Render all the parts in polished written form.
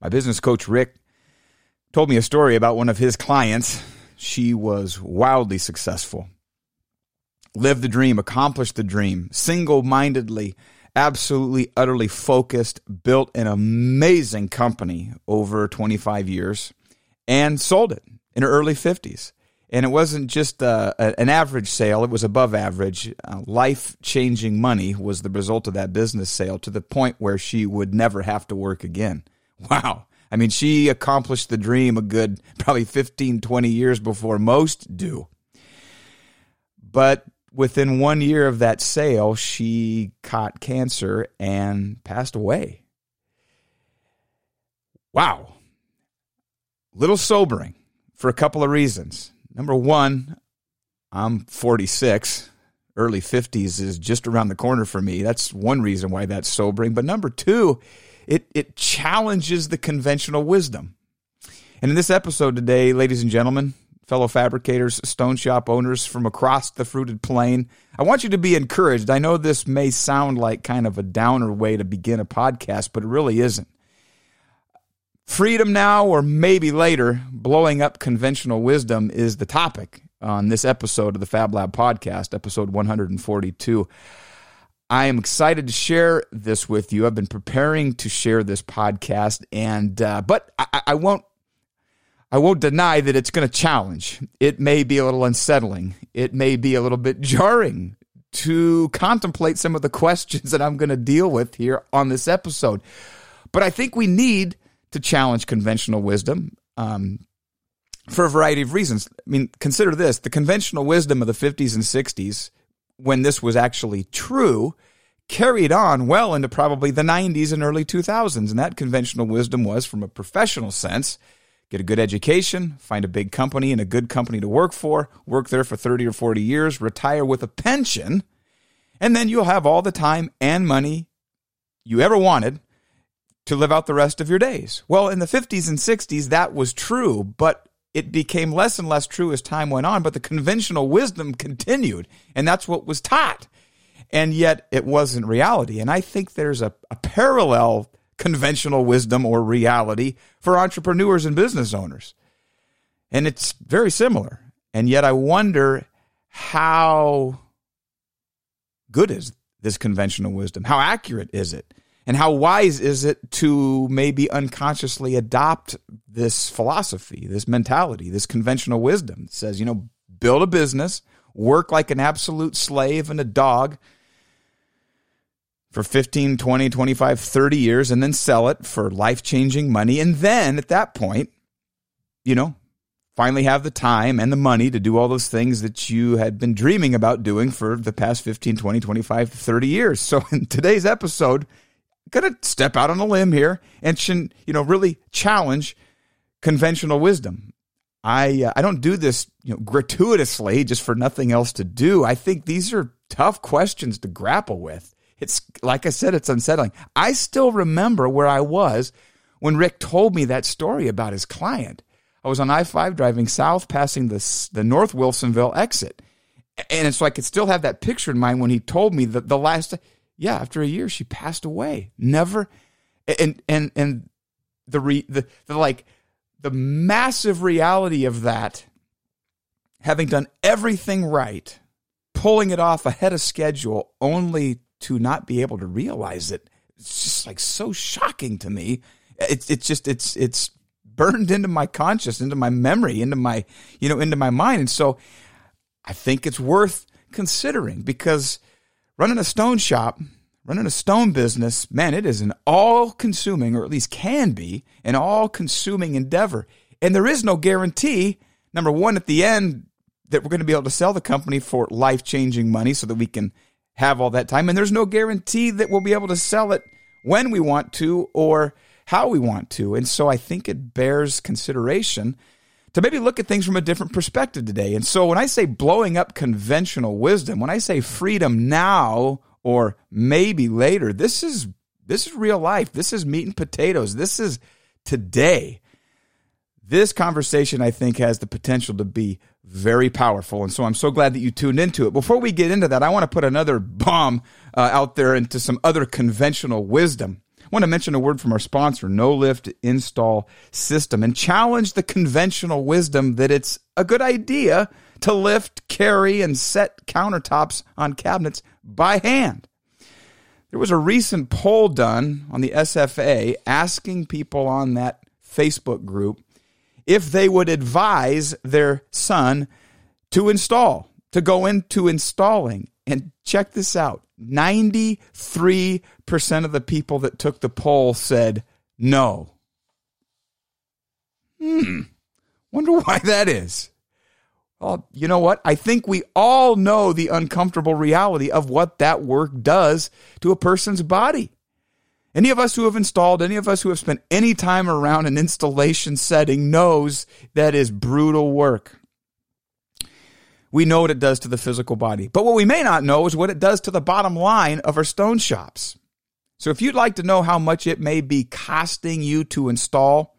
My business coach, Rick, told me a story about one of his clients. She was wildly successful, lived the dream, accomplished the dream, single-mindedly, absolutely, utterly focused, built an amazing company over 25 years, and sold it in her early 50s. And it wasn't just an average sale. It was above average. Life-changing money was the result of that business sale, to the point where she would never have to work again. Wow. I mean, she accomplished the dream a good probably 15, 20 years before most do. But within 1 year of that sale, she caught cancer and passed away. Wow. Little sobering for a couple of reasons. Number one, I'm 46. Early 50s is just around the corner for me. That's one reason why that's sobering. But number two, it challenges the conventional wisdom. And in this episode today, ladies and gentlemen, fellow fabricators, stone shop owners from across the fruited plain, I want you to be encouraged. I know this may sound like kind of a downer way to begin a podcast, but it really isn't. Freedom now, or maybe later, blowing up conventional wisdom is the topic on this episode of the Fab Lab podcast, episode 142. I am excited to share this with you. I've been preparing to share this podcast, and but I won't deny that it's going to challenge. It may be a little unsettling. It may be a little bit jarring to contemplate some of the questions that I'm going to deal with here on this episode. But I think we need to challenge conventional wisdom for a variety of reasons. I mean, consider this. The conventional wisdom of the 50s and 60s, when this was actually true, carried on well into probably the 90s and early 2000s. And that conventional wisdom was, from a professional sense, get a good education, find a big company and a good company to work for, work there for 30 or 40 years, retire with a pension, and then you'll have all the time and money you ever wanted to live out the rest of your days. Well, in the 50s and 60s, that was true, but it became less and less true as time went on. But the conventional wisdom continued, and that's what was taught. And yet it wasn't reality. And I think there's a parallel conventional wisdom or reality for entrepreneurs and business owners. And it's very similar. And yet I wonder, how good is this conventional wisdom? How accurate is it? And how wise is it to maybe unconsciously adopt this philosophy, this mentality, this conventional wisdom that says, you know, build a business, work like an absolute slave and a dog for 15, 20, 25, 30 years, and then sell it for life-changing money. And then at that point, you know, finally have the time and the money to do all those things that you had been dreaming about doing for the past 15, 20, 25, 30 years. So in today's episode, going to step out on a limb here and, you know, really challenge conventional wisdom. I don't do this, you know, gratuitously just for nothing else to do. I think these are tough questions to grapple with. It's like I said, it's unsettling. I still remember where I was when Rick told me that story about his client. I was on I-5 driving south, passing the North Wilsonville exit, and so I could still have that picture in mind when he told me that the last. Yeah, after a year, she passed away. Never, and the massive reality of that, having done everything right, pulling it off ahead of schedule, only to not be able to realize it. It's just like so shocking to me. It's burned into my conscious, into my memory, into my mind. And so, I think it's worth considering, because running a stone shop, running a stone business, man, it is an all-consuming, or at least can be, an all-consuming endeavor. And there is no guarantee, number one, at the end, that we're going to be able to sell the company for life-changing money so that we can have all that time. And there's no guarantee that we'll be able to sell it when we want to or how we want to. And so I think it bears consideration to maybe look at things from a different perspective today. And so when I say blowing up conventional wisdom, when I say freedom now or maybe later, this is real life. This is meat and potatoes. This is today. This conversation, I think, has the potential to be very powerful. And so I'm so glad that you tuned into it. Before we get into that, I want to put another bomb out there into some other conventional wisdom. want to mention a word from our sponsor, No Lift Install System, and challenge the conventional wisdom that it's a good idea to lift, carry, and set countertops on cabinets by hand. There was a recent poll done on the SFA asking people on that Facebook group if they would advise their son to go into installing. And check this out. 93% of the people that took the poll said no. Wonder why that is. Well, you know what? I think we all know the uncomfortable reality of what that work does to a person's body. Any of us who have installed, any of us who have spent any time around an installation setting knows that is brutal work. We know what it does to the physical body. But what we may not know is what it does to the bottom line of our stone shops. So if you'd like to know how much it may be costing you to install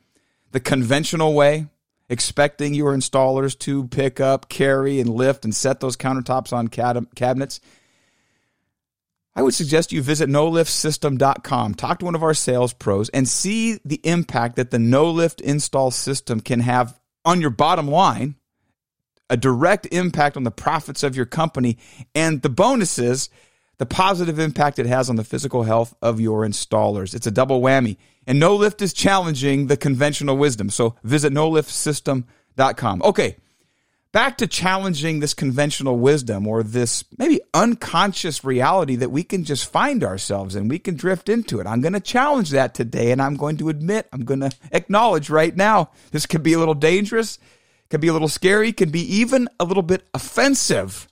the conventional way, expecting your installers to pick up, carry, and lift and set those countertops on cabinets, I would suggest you visit NoliftSystem.com, talk to one of our sales pros, and see the impact that the No Lift Install System can have on your bottom line, a direct impact on the profits of your company, and the bonus is the positive impact it has on the physical health of your installers. It's a double whammy. And No Lift is challenging the conventional wisdom. So visit NoliftSystem.com. Okay, back to challenging this conventional wisdom, or this maybe unconscious reality that we can just find ourselves in. We can drift into it. I'm going to challenge that today, and I'm going to acknowledge right now this could be a little dangerous, can be a little scary, can be even a little bit offensive.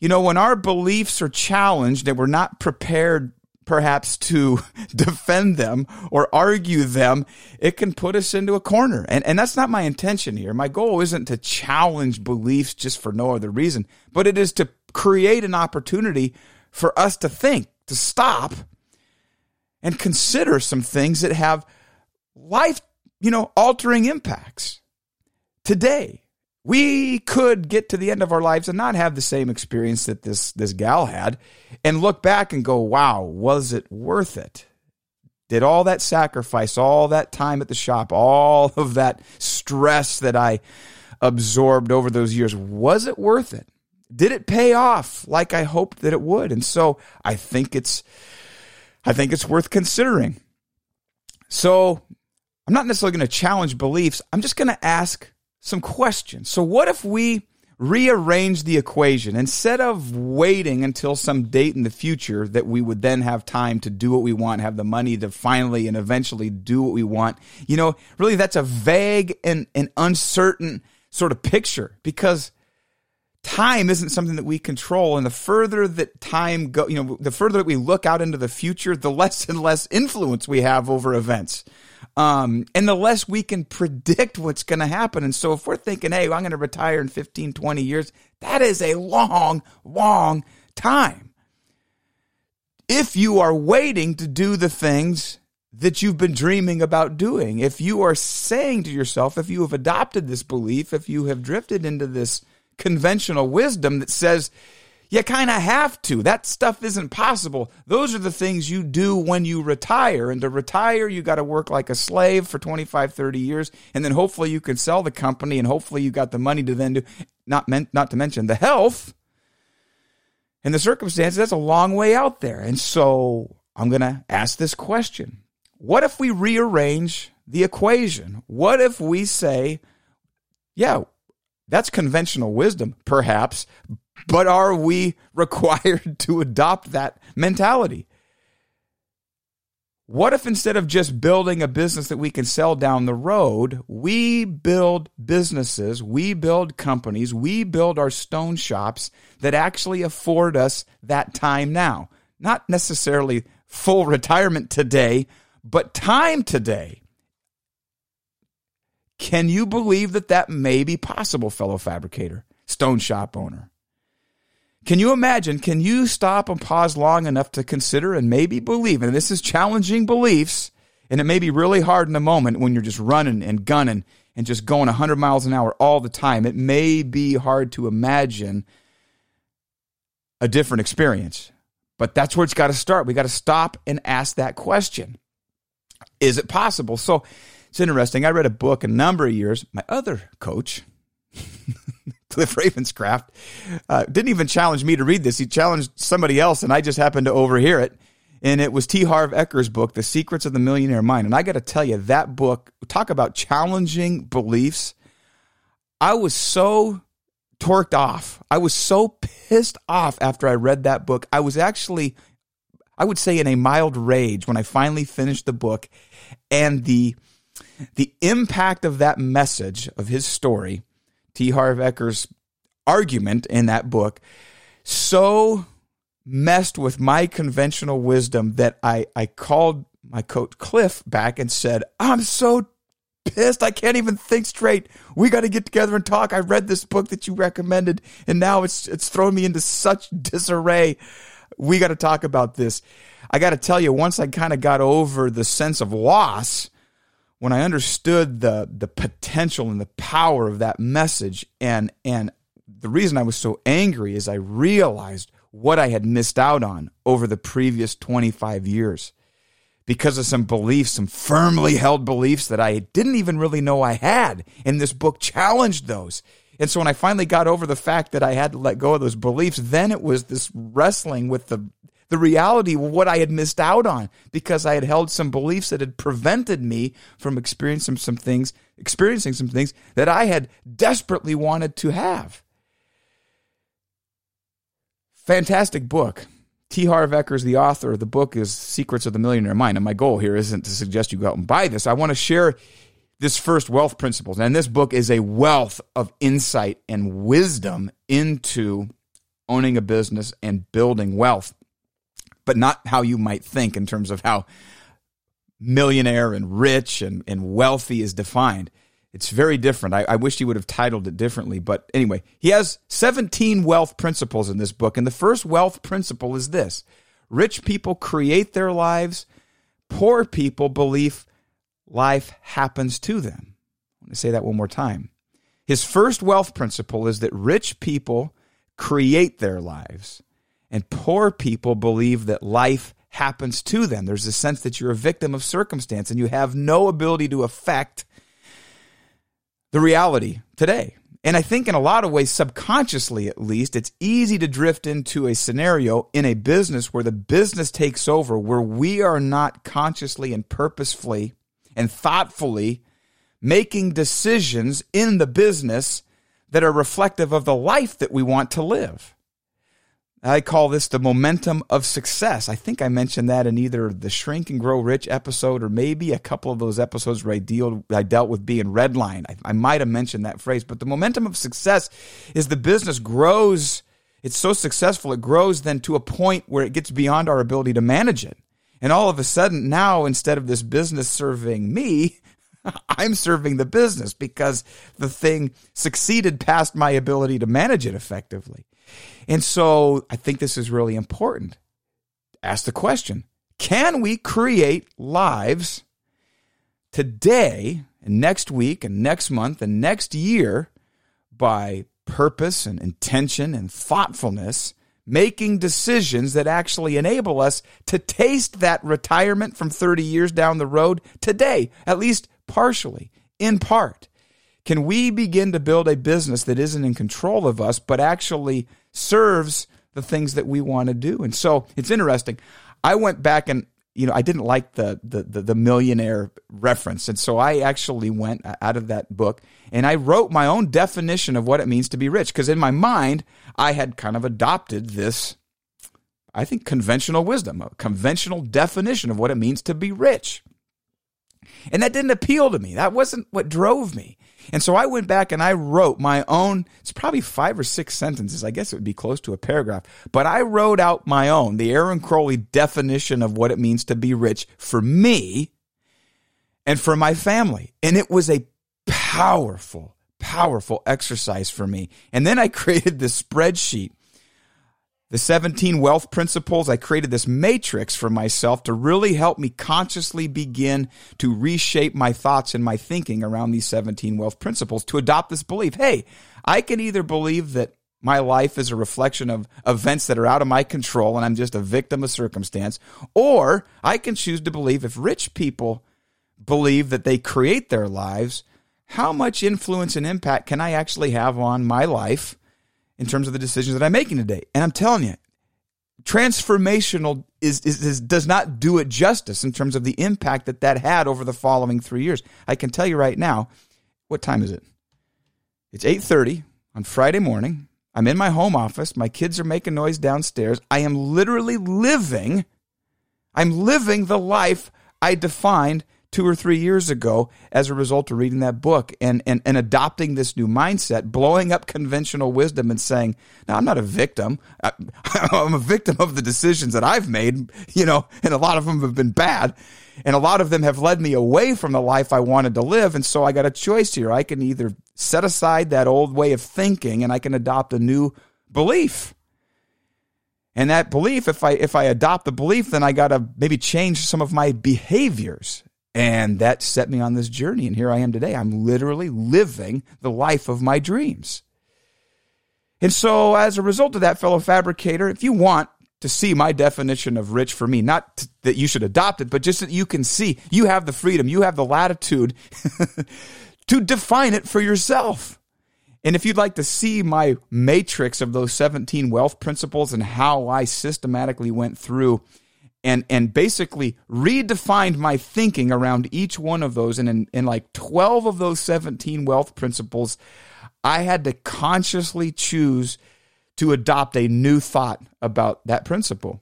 You know, when our beliefs are challenged and we're not prepared perhaps to defend them or argue them, it can put us into a corner. And that's not my intention here. My goal isn't to challenge beliefs just for no other reason, but it is to create an opportunity for us to think, to stop and consider some things that have life, altering impacts. Today, we could get to the end of our lives and not have the same experience that this gal had, and look back and go, wow, was it worth it? Did all that sacrifice, all that time at the shop, all of that stress that I absorbed over those years, was it worth it? Did it pay off like I hoped that it would? And so I think it's worth considering. So I'm not necessarily going to challenge beliefs. I'm just going to ask some questions. So what if we rearrange the equation? Instead of waiting until some date in the future that we would then have time to do what we want, have the money to finally and eventually do what we want, really that's a vague and uncertain sort of picture, because time isn't something that we control. And the further that time goes, the further that we look out into the future, the less and less influence we have over events. And the less we can predict what's going to happen. And so if we're thinking, hey, I'm going to retire in 15, 20 years, that is a long, long time. If you are waiting to do the things that you've been dreaming about doing, if you are saying to yourself, if you have adopted this belief, if you have drifted into this conventional wisdom that says you kind of have to. That stuff isn't possible. Those are the things you do when you retire. And to retire, you got to work like a slave for 25, 30 years. And then hopefully you can sell the company, and hopefully you got the money to then do, not to mention the health and the circumstances. That's a long way out there. And so I'm going to ask this question. What if we rearrange the equation? What if we say, yeah, that's conventional wisdom, perhaps, but are we required to adopt that mentality? What if instead of just building a business that we can sell down the road, we build businesses, we build companies, we build our stone shops that actually afford us that time now? Not necessarily full retirement today, but time today. Can you believe that may be possible, fellow fabricator, stone shop owner? Can you imagine? Can you stop and pause long enough to consider and maybe believe? And this is challenging beliefs, and it may be really hard in the moment when you're just running and gunning and just going 100 miles an hour all the time. It may be hard to imagine a different experience, but that's where it's got to start. We got to stop and ask that question. Is it possible? So it's interesting. I read a book a number of years. My other coach, Cliff Ravenscraft, didn't even challenge me to read this. He challenged somebody else, and I just happened to overhear it. And it was T. Harv Eker's book, The Secrets of the Millionaire Mind. And I got to tell you, that book, talk about challenging beliefs. I was so torqued off. I was so pissed off after I read that book. I was actually, I would say, in a mild rage when I finally finished the book. And the impact of that message, of his story, T. Harv Eker's argument in that book, so messed with my conventional wisdom that I called my coach Cliff back and said, I'm so pissed. I can't even think straight. We got to get together and talk. I read this book that you recommended, and now it's thrown me into such disarray. We got to talk about this. I got to tell you, once I kind of got over the sense of loss, when I understood the potential and the power of that message, and the reason I was so angry is I realized what I had missed out on over the previous 25 years because of some beliefs, some firmly held beliefs that I didn't even really know I had. And this book challenged those. And so when I finally got over the fact that I had to let go of those beliefs, then it was this wrestling with the reality of what I had missed out on because I had held some beliefs that had prevented me from experiencing some things that I had desperately wanted to have. Fantastic book. T. Harv Eker is the author. The book is Secrets of the Millionaire Mind. And my goal here isn't to suggest you go out and buy this. I want to share this first wealth principles. And this book is a wealth of insight and wisdom into owning a business and building wealth. But not how you might think in terms of how millionaire and rich and wealthy is defined. It's very different. I wish he would have titled it differently. But anyway, he has 17 wealth principles in this book. And the first wealth principle is this. Rich people create their lives. Poor people believe life happens to them. I'm going to say that one more time. His first wealth principle is that rich people create their lives. And poor people believe that life happens to them. There's a sense that you're a victim of circumstance and you have no ability to affect the reality today. And I think in a lot of ways, subconsciously at least, it's easy to drift into a scenario in a business where the business takes over, where we are not consciously and purposefully and thoughtfully making decisions in the business that are reflective of the life that we want to live. I call this the momentum of success. I think I mentioned that in either the Shrink and Grow Rich episode or maybe a couple of those episodes where I dealt with being redlined. I might have mentioned that phrase, but the momentum of success is the business grows. It's so successful, it grows then to a point where it gets beyond our ability to manage it. And all of a sudden now, instead of this business serving me, I'm serving the business because the thing succeeded past my ability to manage it effectively. And so I think this is really important. Ask the question, can we create lives today and next week and next month and next year by purpose and intention and thoughtfulness, making decisions that actually enable us to taste that retirement from 30 years down the road today, at least partially, in part? Can we begin to build a business that isn't in control of us, but actually serves the things that we want to do? And so it's interesting. I went back and, I didn't like the millionaire reference. And so I actually went out of that book and I wrote my own definition of what it means to be rich. Because in my mind, I had kind of adopted this, I think, conventional wisdom, a conventional definition of what it means to be rich. And that didn't appeal to me. That wasn't what drove me. And so I went back and I wrote my own, it's probably 5 or 6 sentences. I guess it would be close to a paragraph. But I wrote out my own, the Aaron Crowley definition of what it means to be rich for me and for my family. And it was a powerful, powerful exercise for me. And then I created this spreadsheet, the 17 wealth principles. I created this matrix for myself to really help me consciously begin to reshape my thoughts and my thinking around these 17 wealth principles to adopt this belief. Hey, I can either believe that my life is a reflection of events that are out of my control and I'm just a victim of circumstance, or I can choose to believe if rich people believe that they create their lives, how much influence and impact can I actually have on my life in terms of the decisions that I'm making today? And I'm telling you, transformational does not do it justice in terms of the impact that that had over the following 3 years. I can tell you right now, what time is it? It's 8:30 on Friday morning. I'm in my home office. My kids are making noise downstairs. I am literally living, the life I defined 2 or 3 years ago as a result of reading that book and adopting this new mindset, blowing up conventional wisdom and saying, no, I'm not a victim. I'm a victim of the decisions that I've made, you know, and a lot of them have been bad. And a lot of them have led me away from the life I wanted to live. And so I got a choice here. I can either set aside that old way of thinking and I can adopt a new belief. And that belief, if I adopt the belief, then I got to maybe change some of my behaviors. And that set me on this journey. And here I am today. I'm literally living the life of my dreams. And so as a result of that, fellow fabricator, if you want to see my definition of rich for me, not that you should adopt it, but just that you can see, you have the freedom, you have the latitude to define it for yourself. And if you'd like to see my matrix of those 17 wealth principles and how I systematically went through and basically redefined my thinking around each one of those, and in like 12 of those 17 wealth principles, I had to consciously choose to adopt a new thought about that principle.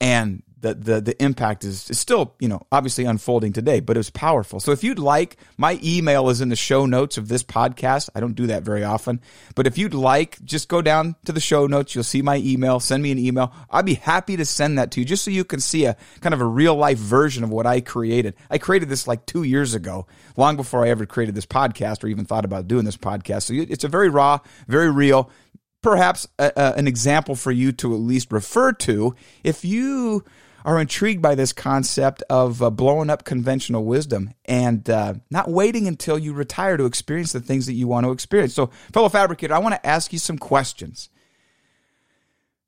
And the impact is still, you know, obviously unfolding today, but it was powerful. So if you'd like, my email is in the show notes of this podcast. I don't do that very often, but if you'd like, just go down to the show notes. You'll see my email. Send me an email. I'd be happy to send that to you just so you can see a kind of a real life version of what I created. I created this like 2 years ago, long before I ever created this podcast or even thought about doing this podcast. So it's a very raw, very real, perhaps an example for you to at least refer to if you are intrigued by this concept of blowing up conventional wisdom and not waiting until you retire to experience the things that you want to experience. So, fellow fabricator, I want to ask you some questions.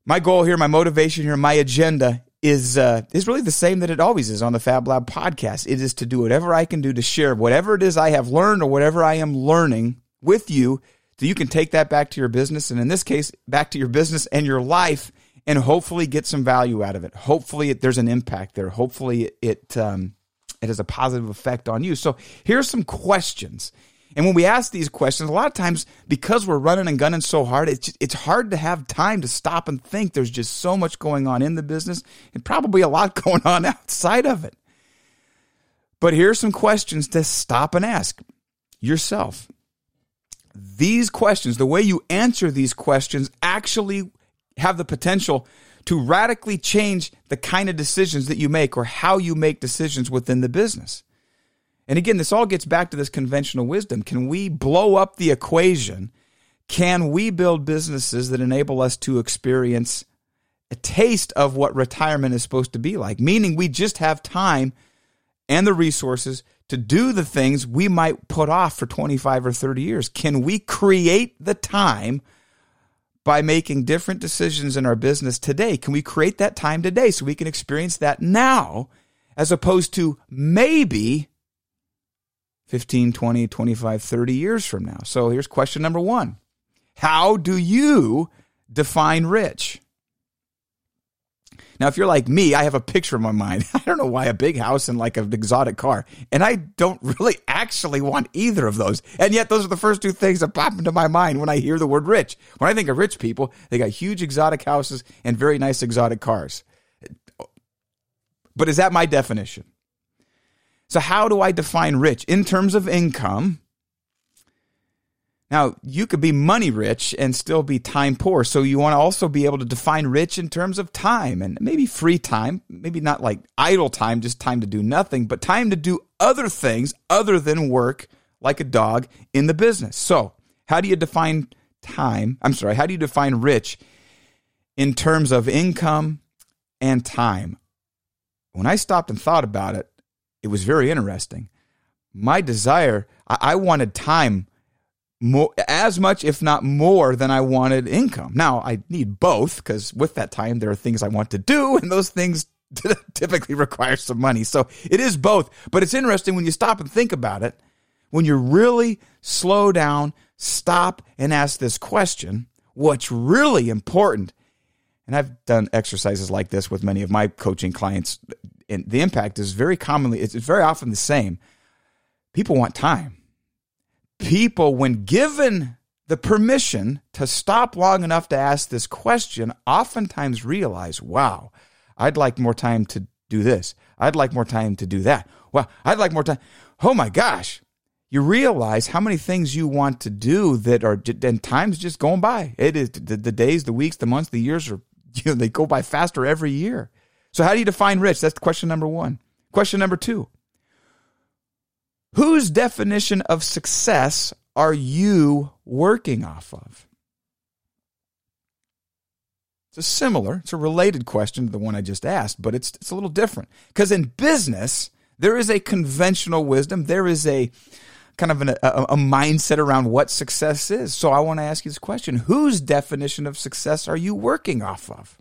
My goal here, my motivation here, my agenda is really the same that it always is on the Fab Lab podcast. It is to do whatever I can do to share whatever it is I have learned or whatever I am learning with you, so you can take that back to your business, and in this case, back to your business and your life, and hopefully get some value out of it. Hopefully there's an impact there. Hopefully it has a positive effect on you. So here's some questions. And when we ask these questions, a lot of times, because we're running and gunning so hard, it's hard to have time to stop and think. There's just so much going on in the business and probably a lot going on outside of it. But here's some questions to stop and ask yourself. These questions, the way you answer these questions, actually have the potential to radically change the kind of decisions that you make or how you make decisions within the business. And again, this all gets back to this conventional wisdom. Can we blow up the equation? Can we build businesses that enable us to experience a taste of what retirement is supposed to be like? Meaning we just have time and the resources to do the things we might put off for 25 or 30 years. Can we create the time by making different decisions in our business today? Can we create that time today so we can experience that now, as opposed to maybe 15, 20, 25, 30 years from now? So here's question number one. How do you define rich? Now, if you're like me, I have a picture in my mind. I don't know why, a big house and like an exotic car. And I don't really actually want either of those. And yet those are the first two things that pop into my mind when I hear the word rich. When I think of rich people, they got huge exotic houses and very nice exotic cars. But is that my definition? So how do I define rich in terms of income? Now, you could be money rich and still be time poor. So you want to also be able to define rich in terms of time, and maybe free time, maybe not like idle time, just time to do nothing, but time to do other things other than work like a dog in the business. So how do you define how do you define rich in terms of income and time? When I stopped and thought about it, it was very interesting. My desire, I wanted time more, as much, if not more, than I wanted income. Now, I need both, because with that time, there are things I want to do, and those things typically requires some money. So it is both. But it's interesting when you stop and think about it, when you really slow down, stop and ask this question, what's really important? And I've done exercises like this with many of my coaching clients. And the impact is very commonly, it's very often the same. People want time. People, when given the permission to stop long enough to ask this question, oftentimes realize, wow, I'd like more time to do this. I'd like more time to do that. Well, I'd like more time. Oh my gosh. You realize how many things you want to do that are, and time's just going by. It is the days, the weeks, the months, the years are, they go by faster every year. So how do you define rich? That's question number one. Question number two. Whose definition of success are you working off of? It's a similar, it's a related question to the one I just asked, but it's a little different. Because in business, there is a conventional wisdom. There is a kind of a mindset around what success is. So I want to ask you this question. Whose definition of success are you working off of?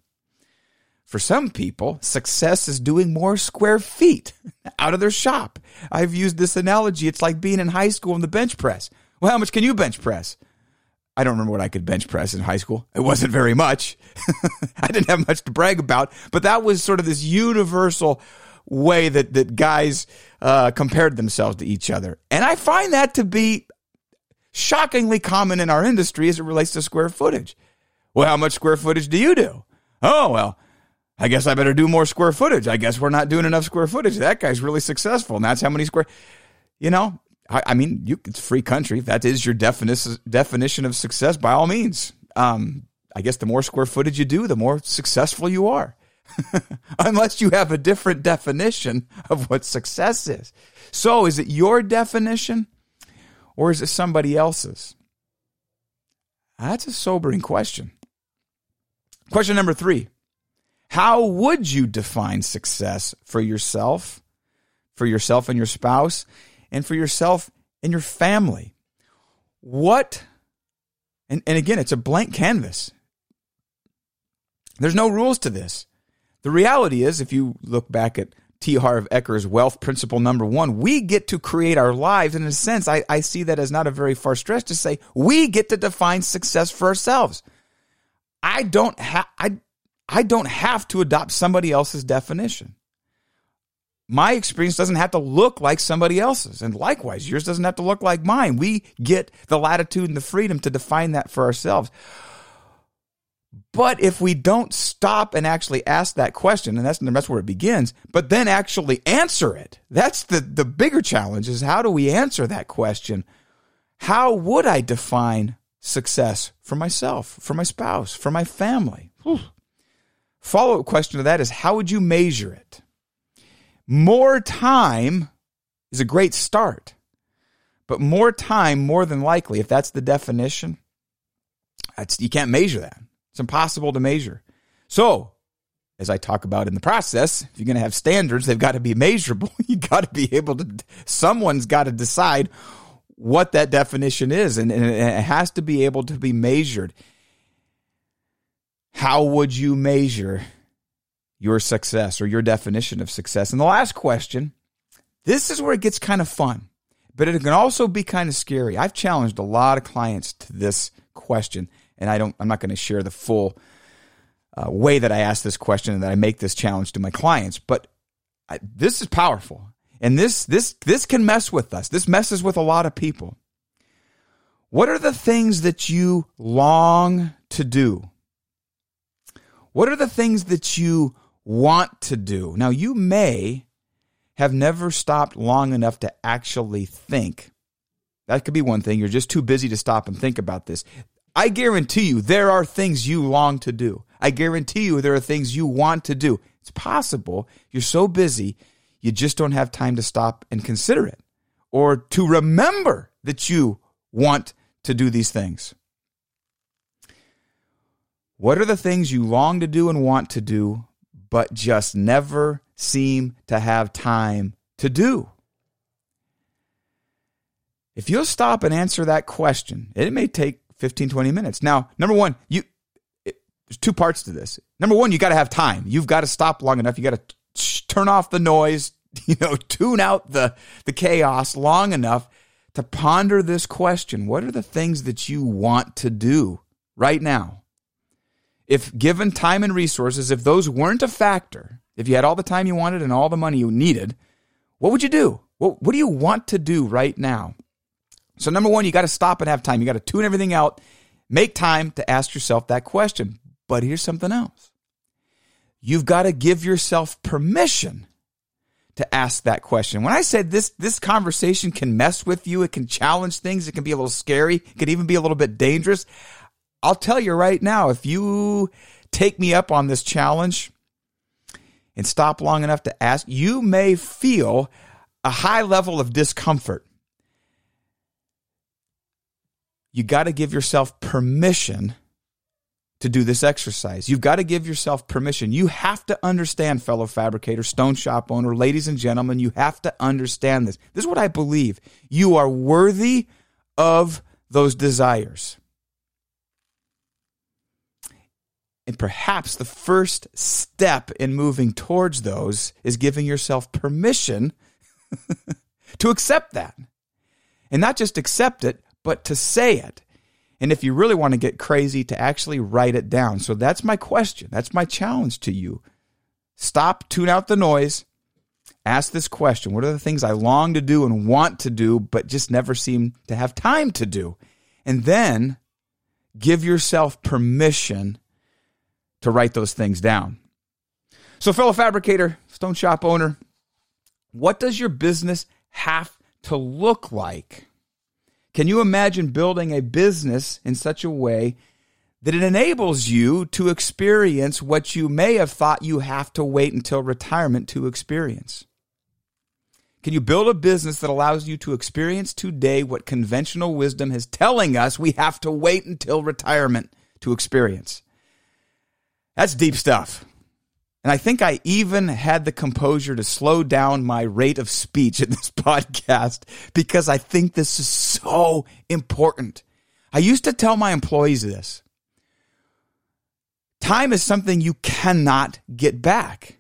For some people, success is doing more square feet out of their shop. I've used this analogy. It's like being in high school in the bench press. Well, how much can you bench press? I don't remember what I could bench press in high school. It wasn't very much. I didn't have much to brag about. But that was sort of this universal way that guys compared themselves to each other. And I find that to be shockingly common in our industry as it relates to square footage. Well, how much square footage do you do? Oh, well, I guess I better do more square footage. I guess we're not doing enough square footage. That guy's really successful, and that's how many square. You know, I mean, it's a free country. If that is your definition of success, by all means. I guess the more square footage you do, the more successful you are. Unless you have a different definition of what success is. So is it your definition or is it somebody else's? That's a sobering question. Question number three. How would you define success for yourself and your spouse, and for yourself and your family? What, and again, it's a blank canvas. There's no rules to this. The reality is, if you look back at T. Harv Eker's wealth principle number one, we get to create our lives. And in a sense, I see that as not a very far stretch to say we get to define success for ourselves. I don't have to adopt somebody else's definition. My experience doesn't have to look like somebody else's. And likewise, yours doesn't have to look like mine. We get the latitude and the freedom to define that for ourselves. But if we don't stop and actually ask that question, and that's where it begins, but then actually answer it, that's the bigger challenge is how do we answer that question? How would I define success for myself, for my spouse, for my family? Whew. Follow-up question to that is, how would you measure it? More time is a great start, but more time, more than likely, if that's the definition, you can't measure that. It's impossible to measure. So, as I talk about in the process, if you're going to have standards, they've got to be measurable. You got to be able to, someone's got to decide what that definition is, and it has to be able to be measured. How would you measure your success or your definition of success? And the last question, this is where it gets kind of fun, but it can also be kind of scary. I've challenged a lot of clients to this question, and I'm not going to share the full way that I ask this question and that I make this challenge to my clients, but this is powerful. And this can mess with us. This messes with a lot of people. What are the things that you long to do? What are the things that you want to do? Now, you may have never stopped long enough to actually think. That could be one thing. You're just too busy to stop and think about this. I guarantee you there are things you long to do. I guarantee you there are things you want to do. It's possible you're so busy, you just don't have time to stop and consider it or to remember that you want to do these things. What are the things you long to do and want to do, but just never seem to have time to do? If you'll stop and answer that question, it may take 15, 20 minutes. Now, number one, there's two parts to this. Number one, you got to have time. You've got to stop long enough. You got to turn off the noise, tune out the chaos long enough to ponder this question. What are the things that you want to do right now? If given time and resources, if those weren't a factor, if you had all the time you wanted and all the money you needed, what would you do? What do you want to do right now? So number one, you got to stop and have time. You got to tune everything out. Make time to ask yourself that question. But here's something else. You've got to give yourself permission to ask that question. When I said this conversation can mess with you, it can challenge things, it can be a little scary, it can even be a little bit dangerous. I'll tell you right now, if you take me up on this challenge and stop long enough to ask, you may feel a high level of discomfort. You got to give yourself permission to do this exercise. You've got to give yourself permission. You have to understand, fellow fabricator, stone shop owner, ladies and gentlemen, you have to understand this. This is what I believe. You are worthy of those desires. And perhaps the first step in moving towards those is giving yourself permission to accept that. And not just accept it, but to say it. And if you really want to get crazy, to actually write it down. So that's my question. That's my challenge to you. Stop, tune out the noise, ask this question. What are the things I long to do and want to do, but just never seem to have time to do? And then give yourself permission to write those things down. So fellow fabricator, stone shop owner, what does your business have to look like? Can you imagine building a business in such a way that it enables you to experience what you may have thought you have to wait until retirement to experience? Can you build a business that allows you to experience today what conventional wisdom is telling us we have to wait until retirement to experience? That's deep stuff. And I think I even had the composure to slow down my rate of speech in this podcast because I think this is so important. I used to tell my employees this. Time is something you cannot get back.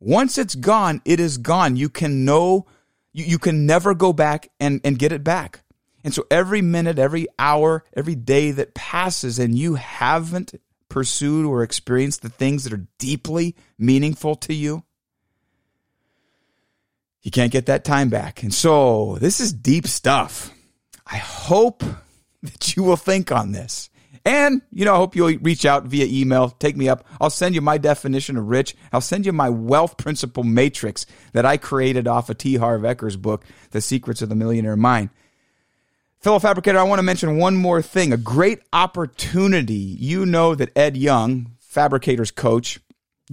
Once it's gone, it is gone. You can never go back and get it back. And so every minute, every hour, every day that passes and you haven't pursued or experienced the things that are deeply meaningful to you, you can't get that time back. And so this is deep stuff. I hope that you will think on this. And, I hope you'll reach out via email, take me up. I'll send you my definition of rich. I'll send you my wealth principle matrix that I created off of T. Harv Eker's book, The Secrets of the Millionaire Mind. Fellow fabricator, I want to mention one more thing, a great opportunity. You know that Ed Young, Fabricator's coach,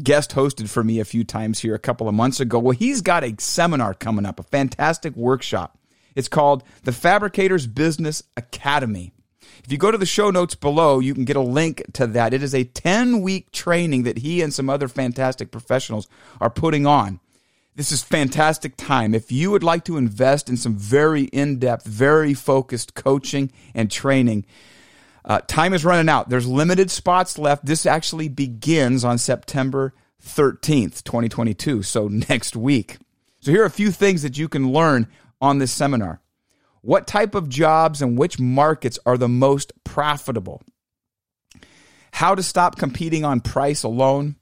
guest hosted for me a few times here a couple of months ago. Well, he's got a seminar coming up, a fantastic workshop. It's called the Fabricator's Business Academy. If you go to the show notes below, you can get a link to that. It is a 10-week training that he and some other fantastic professionals are putting on. This is fantastic time. If you would like to invest in some very in-depth, very focused coaching and training, time is running out. There's limited spots left. This actually begins on September 13th, 2022, so next week. So here are a few things that you can learn on this seminar. What type of jobs and which markets are the most profitable? How to stop competing on price alone.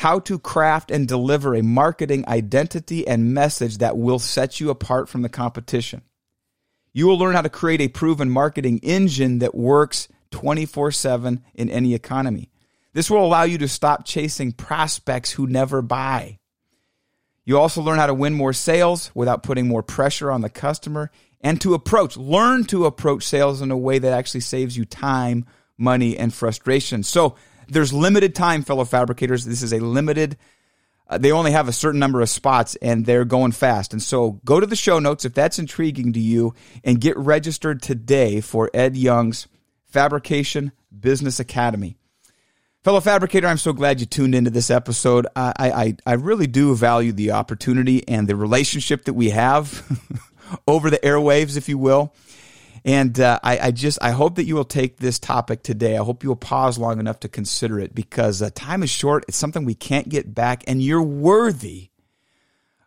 How to craft and deliver a marketing identity and message that will set you apart from the competition. You will learn how to create a proven marketing engine that works 24/7 in any economy. This will allow you to stop chasing prospects who never buy. You also learn how to win more sales without putting more pressure on the customer and learn to approach sales in a way that actually saves you time, money, and frustration. So, there's limited time, fellow fabricators. This is a limited, they only have a certain number of spots and they're going fast. And so go to the show notes if that's intriguing to you and get registered today for Ed Young's Fabrication Business Academy. Fellow fabricator, I'm so glad you tuned into this episode. I really do value the opportunity and the relationship that we have over the airwaves, if you will. And I hope that you will take this topic today. I hope you will pause long enough to consider it, because time is short. It's something we can't get back, and you're worthy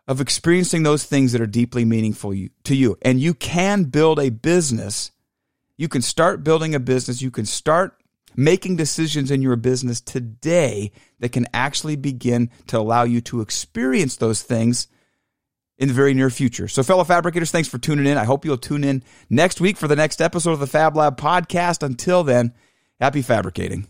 of experiencing those things that are deeply meaningful to you. And you can build a business. You can start building a business. You can start making decisions in your business today that can actually begin to allow you to experience those things in the very near future. So, fellow fabricators, thanks for tuning in. I hope you'll tune in next week for the next episode of the Fab Lab podcast. Until then, happy fabricating.